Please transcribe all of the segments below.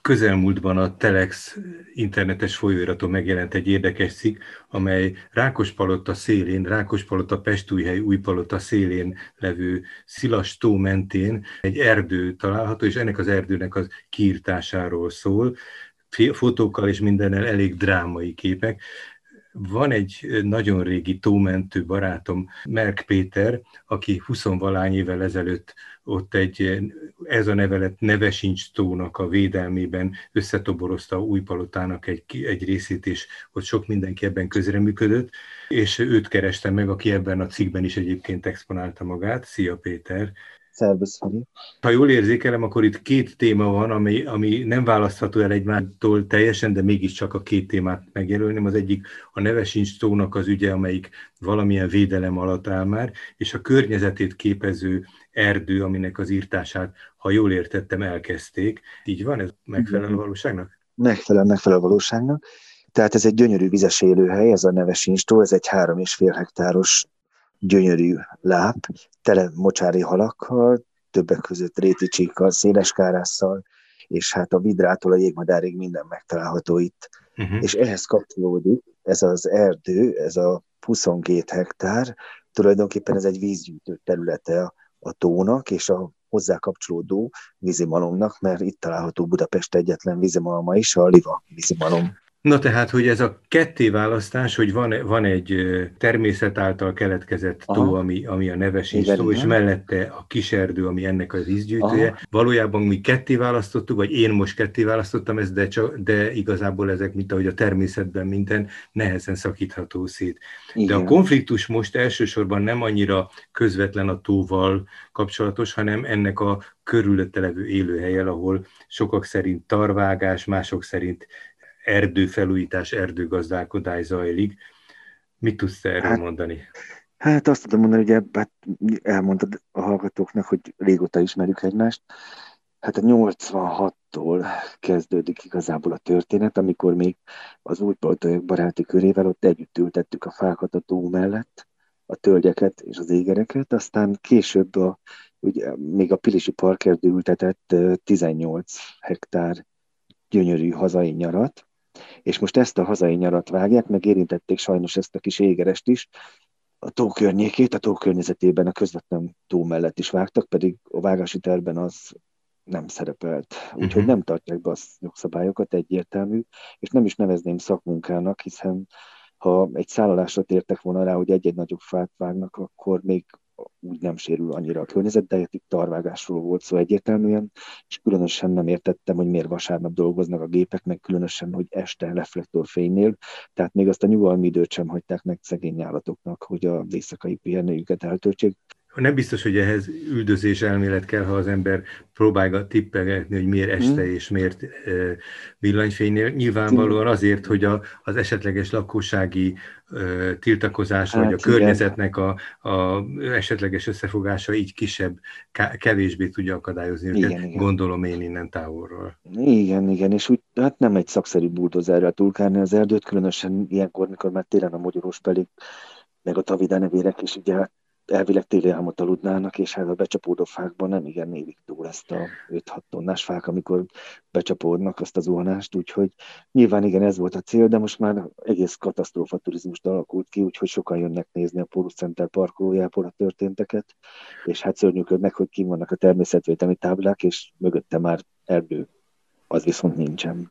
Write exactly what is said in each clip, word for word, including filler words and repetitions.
közelmúltban a Telex internetes folyóiraton megjelent egy érdekes cikk, amely Rákospalota szélén, Rákospalota Pestújhely Újpalota szélén levő Szilas-tó mentén egy erdő található, és ennek az erdőnek az kiirtásáról szól, fotókkal és mindennel elég drámai képek. Van egy nagyon régi tómentő barátom, Merk Péter, aki huszonvalány évvel ezelőtt ott egy, ez a neve lett Nevesincs-tónak a védelmében összetoborozta Újpalotának egy, egy részét, és ott sok mindenki ebben közreműködött, és őt kerestem meg, aki ebben a cikkben is egyébként exponálta magát. Szia Péter! Szervusz, Feri. Ha jól érzékelem, akkor itt két téma van, ami, ami nem választható el egymástól teljesen, de mégiscsak a két témát megjelölném. Az egyik a Nevesincs-tónak az ügye, amelyik valamilyen védelem alatt áll már, és a környezetét képező erdő, aminek az írtását, ha jól értettem, elkezdték. Így van? Ez megfelel a valóságnak? Megfelel, megfelel a valóságnak. Tehát ez egy gyönyörű vizes élőhely, ez a Nevesincs-tó, ez egy három és fél hektáros gyönyörű láp, tele mocsári halakkal, többek között réti csíkkal, széles kárásszal, és hát a vidrától a jégmadárig minden megtalálható itt. Uh-huh. És ehhez kapcsolódik ez az erdő, ez a huszonkét hektár, tulajdonképpen ez egy vízgyűjtő területe a tónak, és a hozzá kapcsolódó vízimalomnak, mert itt található Budapest egyetlen vízimalma is, a Liva vízimalom. Na tehát, hogy ez a kettéválasztás, hogy van, van egy természet által keletkezett Aha. tó, ami, ami a Nevesincs-tó, és mellette a kis erdő, ami ennek az vízgyűjtője. Aha. Valójában mi kettéválasztottuk, vagy én most kettéválasztottam ezt, de, csak, de igazából ezek, mint ahogy a természetben minden, nehezen szakítható szét. Igen. De a konfliktus most elsősorban nem annyira közvetlen a tóval kapcsolatos, hanem ennek a körülötte levő élőhelyen, ahol sokak szerint tarvágás, mások szerint erdőfelújítás, erdőgazdálkodás zajlik. Mit tudsz erről hát, mondani? Hát azt tudom mondani, hogy ebb, hát elmondtad a hallgatóknak, hogy régóta ismerjük egymást. Hát a nyolcvanhattól kezdődik igazából a történet, amikor még az újpalotai baráti körével ott együtt ültettük a fákat a tó mellett, a tölgyeket és az égereket, aztán később a, ugye, még a Pilisi Park erdő ültetett tizennyolc hektár gyönyörű hazai nyarat, és most ezt a hazai nyarat vágják, meg érintették sajnos ezt a kis égerest is, a tó környékét, a tó környezetében a közvetlen tó mellett is vágtak, pedig a vágási tervben az nem szerepelt. Úgyhogy nem tartják be a jogszabályokat, egyértelmű, és nem is nevezném szakmunkának, hiszen ha egy szállalásra tértek volna rá, hogy egy-egy nagyobb fát vágnak, akkor még úgy nem sérül annyira a környezet, de itt tarvágásról volt szó egyértelműen, és különösen nem értettem, hogy miért vasárnap dolgoznak a gépek, meg különösen, hogy este reflektorfénynél, tehát még azt a nyugalmi időt sem hagyták meg szegény állatoknak, hogy az éjszakai pihenőjüket eltöltsék. Nem biztos, hogy ehhez üldözés elmélet kell, ha az ember próbálja tippelgetni, hogy miért este és miért villanyfénynél. Nyilvánvalóan azért, hogy a, az esetleges lakossági tiltakozás, hát, vagy a igen. környezetnek a, a esetleges összefogása így kisebb, kevésbé tudja akadályozni őket, igen, gondolom igen. én innen távolról. Igen, igen, és úgy hát nem egy szakszerű buldozerrel túlkárni az erdőt, különösen ilyenkor, mikor már télen a mogyorós pedig, meg a tavidánevérek is ugye elvileg téli álmot aludnának, és hát a becsapódó fákban nem igen élik túl ezt a öt-hat tonnás fák, amikor becsapódnak azt a zuhanást, úgyhogy nyilván igen, ez volt a cél, de most már egész katasztrófa turizmust alakult ki, úgyhogy sokan jönnek nézni a Pólus Center parkolójából a történteket, és hát szörnyűködnek, hogy kint vannak a természetvédelmi táblák, és mögötte már erdő, az viszont nincsen.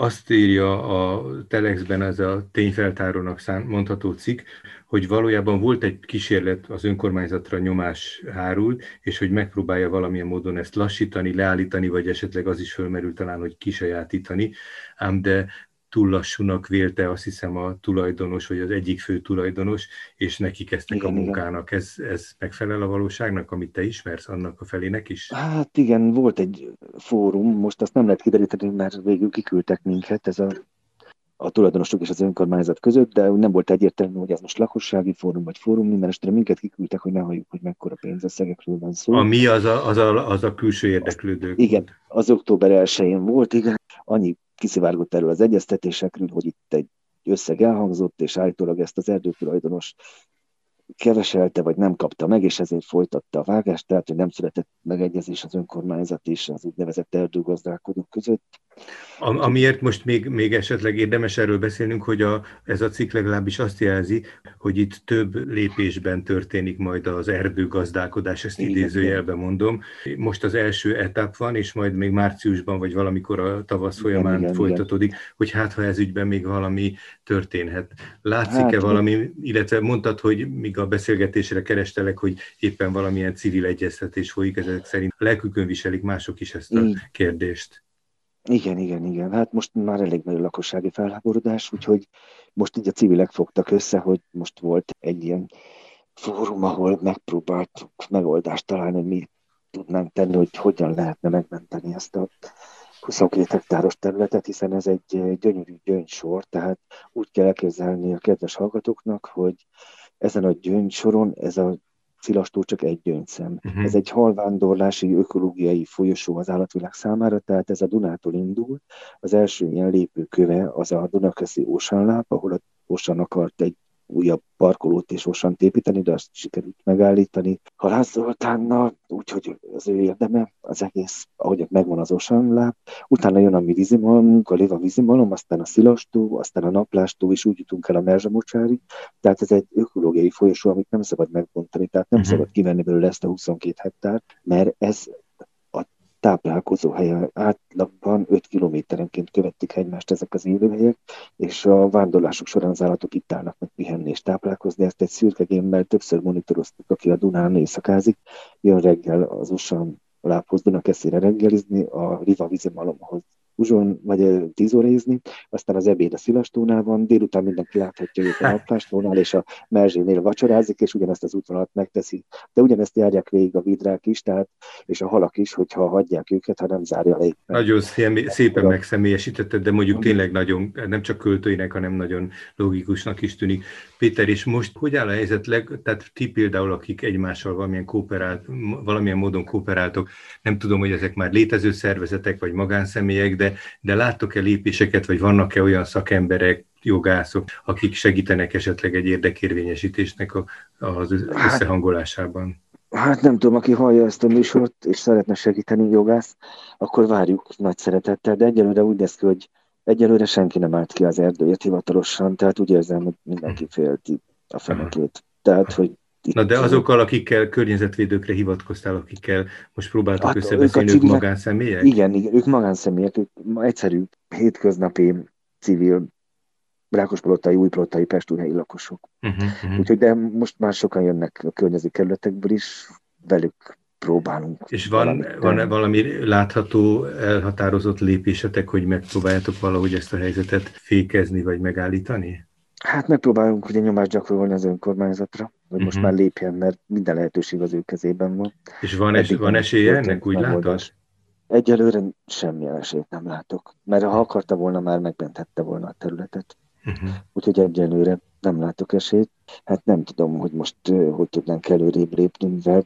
Azt írja a Telexben ez a tényfeltárónak mondható cikk, hogy valójában volt egy kísérlet, az önkormányzatra nyomás hárul, és hogy megpróbálja valamilyen módon ezt lassítani, leállítani, vagy esetleg az is fölmerül talán, hogy kisajátítani, ám de túl lassúnak vélte, azt hiszem, a tulajdonos, vagy az egyik fő tulajdonos, és neki kezdtek igen, a munkának. Ez, ez megfelel a valóságnak, amit te ismersz, annak a felének is? Hát igen, volt egy fórum, most azt nem lehet kideríteni, mert végül kiküldtek minket, ez a, a tulajdonosok és az önkormányzat között, de nem volt egyértelmű, hogy ez most lakossági fórum, vagy fórum, minden esetre minket kiküldtek, hogy ne halljuk, hogy mekkora pénzösszegekről van szó. A mi az a, az a, az a külső érdeklődők? Azt, igen, az október elsején volt, igen, annyi kiszivárgott erről az egyeztetésekről, hogy itt egy összeg elhangzott, és állítólag ezt az erdőtulajdonos keveselte, vagy nem kapta meg, és ezért folytatta a vágást, tehát hogy nem született megegyezés az önkormányzat és az úgynevezett erdőgazdálkodók között. Amiért most még, még esetleg érdemes erről beszélnünk, hogy a, ez a cikk legalábbis azt jelzi, hogy itt több lépésben történik majd az erdőgazdálkodás, ezt idézőjelben mondom. Most az első etap van, és majd még márciusban, vagy valamikor a tavasz folyamán igen, igen, folytatódik, igen. Hogy hát ha ez ügyben még valami történhet. Látszik-e hát, valami, illetve mondtad, hogy míg a beszélgetésre kerestelek, hogy éppen valamilyen civil egyeztetés folyik, ezek szerint a lelkükön viselik mások is ezt a kérdést. Igen, igen, igen. Hát most már elég nagy a lakossági felháborodás, úgyhogy most így a civilek fogtak össze, hogy most volt egy ilyen fórum, ahol megpróbáltuk megoldást találni, hogy mi tudnánk tenni, hogy hogyan lehetne megmenteni ezt a huszonkét hektáros területet, hiszen ez egy gyönyörű gyöngysor, tehát úgy kell elképzelni a kedves hallgatóknak, hogy ezen a gyöngysoron ez a Szilas-tó csak egy gyöngyszem. Uh-huh. Ez egy halvándorlási, ökológiai folyosó az állatvilág számára, tehát ez a Dunától indul. Az első ilyen lépőköve az a Dunakeszi Ósánláp, ahol a Ósán akart egy újabb parkolót és Ósánt építeni, de azt sikerült megállítani a László Zoltánnal, úgyhogy az ő érdeme, az egész, ahogy megvan az Ósánláp. Utána jön a mi vízimalomunk, a Liva vízimalom, aztán a Szilas-tó, aztán a Naplás-tó, és úgy jutunk el a Merzse-mocsárig. Tehát ez egy ökológiai folyosó, amit nem szabad megbontani, tehát nem szabad kivenni belőle ezt a huszonkét hektárt, mert ez a táplálkozó helye átlagban öt kilométerenként követik egymást ezek az élőhelyek, és a vándorlások során az állatok itt állnak meg pihenni és táplálkozni. Ezt egy szürke gémmel többször monitoroztuk, aki a Dunán éjszakázik, jön reggel az Ósánlábhoz Dunakeszire reggelizni, a Liva vízimalomhoz Uzson, vagy tíz óraézni, aztán az ebéd a Szilas-tónál van, délután mindenki láthatja őt a Naplás-tónál, és a Merzsénél vacsorázik, és ugyanezt az útvonalat megteszi. De ugyanezt járják végig a vidrák is, tehát, és a halak is, hogyha hagyják őket, ha nem zárja le. Nagyon szépen, szépen megszemélyesítetted, de mondjuk tényleg nagyon, nem csak költőinek, hanem nagyon logikusnak is tűnik. Péter, és most hogy áll a helyzet? Leg, tehát ti például, akik egymással valamilyen, kooperált, valamilyen módon kooperáltok, nem tudom, hogy ezek már létező szervezetek, vagy magánszemélyek, de De, de láttok-e lépéseket, vagy vannak-e olyan szakemberek, jogászok, akik segítenek esetleg egy érdekérvényesítésnek a, az összehangolásában? Hát, hát nem tudom, aki hallja ezt a műsort, és szeretne segíteni jogász, akkor várjuk nagy szeretettel, de egyelőre úgy néz ki, hogy egyelőre senki nem állt ki az erdőért hivatalosan, tehát úgy érzem, hogy mindenki félti a fenekét. Tehát, hogy na de azokkal, akikkel környezetvédőkre hivatkoztál, akikkel most próbáltak hát összebeszélni, ők, ők magánszemélyek? Igen, igen, ők magánszemélyek, ők egyszerű, hétköznapi, civil, rákospalottai, újpalottai, pestújhelyi lakosok. Uh-huh, uh-huh. Úgyhogy de most már sokan jönnek a környező kerületekből is, velük próbálunk. És van, van valami látható, elhatározott lépésetek, hogy megpróbáljátok valahogy ezt a helyzetet fékezni, vagy megállítani? Hát megpróbálunk ugye nyomást gyakorolni az önkormányzatra, hogy most uh-huh. már lépjen, mert minden lehetőség az ő kezében van. És van, es- van esélye ennek, úgy látod? Egyelőre semmilyen esélyt nem látok, mert ha akarta volna, már megmentette volna a területet. Uh-huh. Úgyhogy egyelőre nem látok esélyt. Hát nem tudom, hogy most hogy tudnánk előrébb lépni, mivel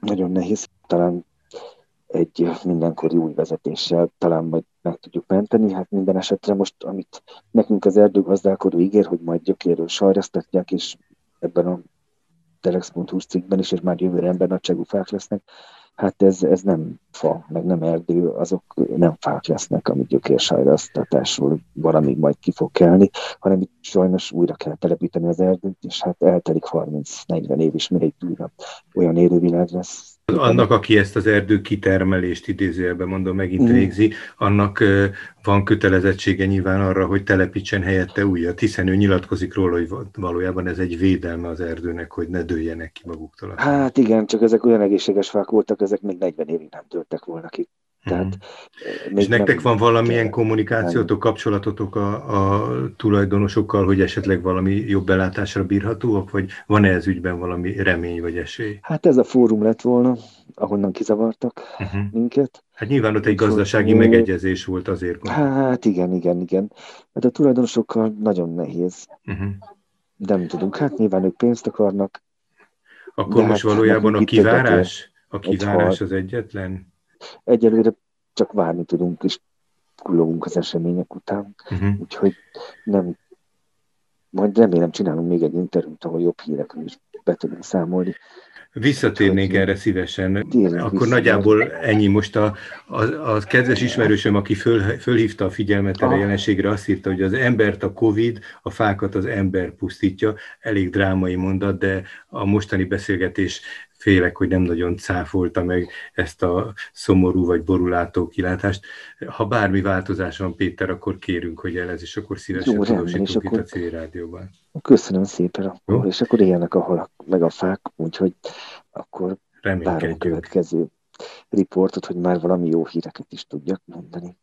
nagyon nehéz. Talán egy mindenkori új vezetéssel talán majd meg tudjuk menteni. Hát minden esetre most, amit nekünk az erdőgazdálkodó ígér, hogy majd gyökéről sajrasztatják, és ebben a telex pont hu-s cikkben is, és már jövőre embernagyságú fák lesznek, hát ez, ez nem fa, meg nem erdő, azok nem fák lesznek, amit gyökérsajrasztatásról valamíg majd ki fog kelni, hanem itt sajnos újra kell telepíteni az erdőt, és hát eltelik harminc-negyven év is, mire itt újra olyan élővilág lesz. Annak, aki ezt az erdő kitermelést idézőjelben mondom, megint végzi, annak van kötelezettsége nyilván arra, hogy telepítsen helyette újat, hiszen ő nyilatkozik róla, hogy valójában ez egy védelme az erdőnek, hogy ne dőljenek ki maguktól. Hát igen, csak ezek olyan egészséges fák voltak, ezek még negyven évig nem törtek volna ki. Tehát, hmm. És nektek van valamilyen kell, kommunikációtok, kapcsolatotok a, a tulajdonosokkal, hogy esetleg valami jobb belátásra bírhatóak, vagy van-e ez ügyben valami remény vagy esély? Hát ez a fórum lett volna, ahonnan kizavartak uh-huh. minket. Hát nyilván ott egy gazdasági Sot, megegyezés volt azért. Hát igen, igen, igen. Hát a tulajdonosokkal nagyon nehéz. Uh-huh. De nem tudunk, hát nyilván ők pénzt akarnak. Akkor most hát valójában a kivárás? A kivárás az egyetlen... Egyelőre csak várni tudunk, és kullogunk az események után, uh-huh. úgyhogy nem, majd remélem csinálunk még egy interjút, ahol jobb hírekről is be tudunk számolni. Visszatérnénk erre szívesen. Tényleg Akkor nagyjából ennyi most. A, a, a kedves ismerősöm, aki föl, fölhívta a figyelmet erre a jelenségre, azt írta, hogy az embert a Covid, a fákat az ember pusztítja. Elég drámai mondat, de a mostani beszélgetés félek, hogy nem nagyon cáfolta meg ezt a szomorú vagy borulátó kilátást. Ha bármi változás van, Péter, akkor kérünk, hogy jelez, és akkor szívesen Jó, tudósítunk itt akkor... a Civil Rádióban. Köszönöm szépen, akkor, és akkor élnek a halak, meg a fák, úgyhogy akkor várom a következő riportot, hogy már valami jó híreket is tudjak mondani.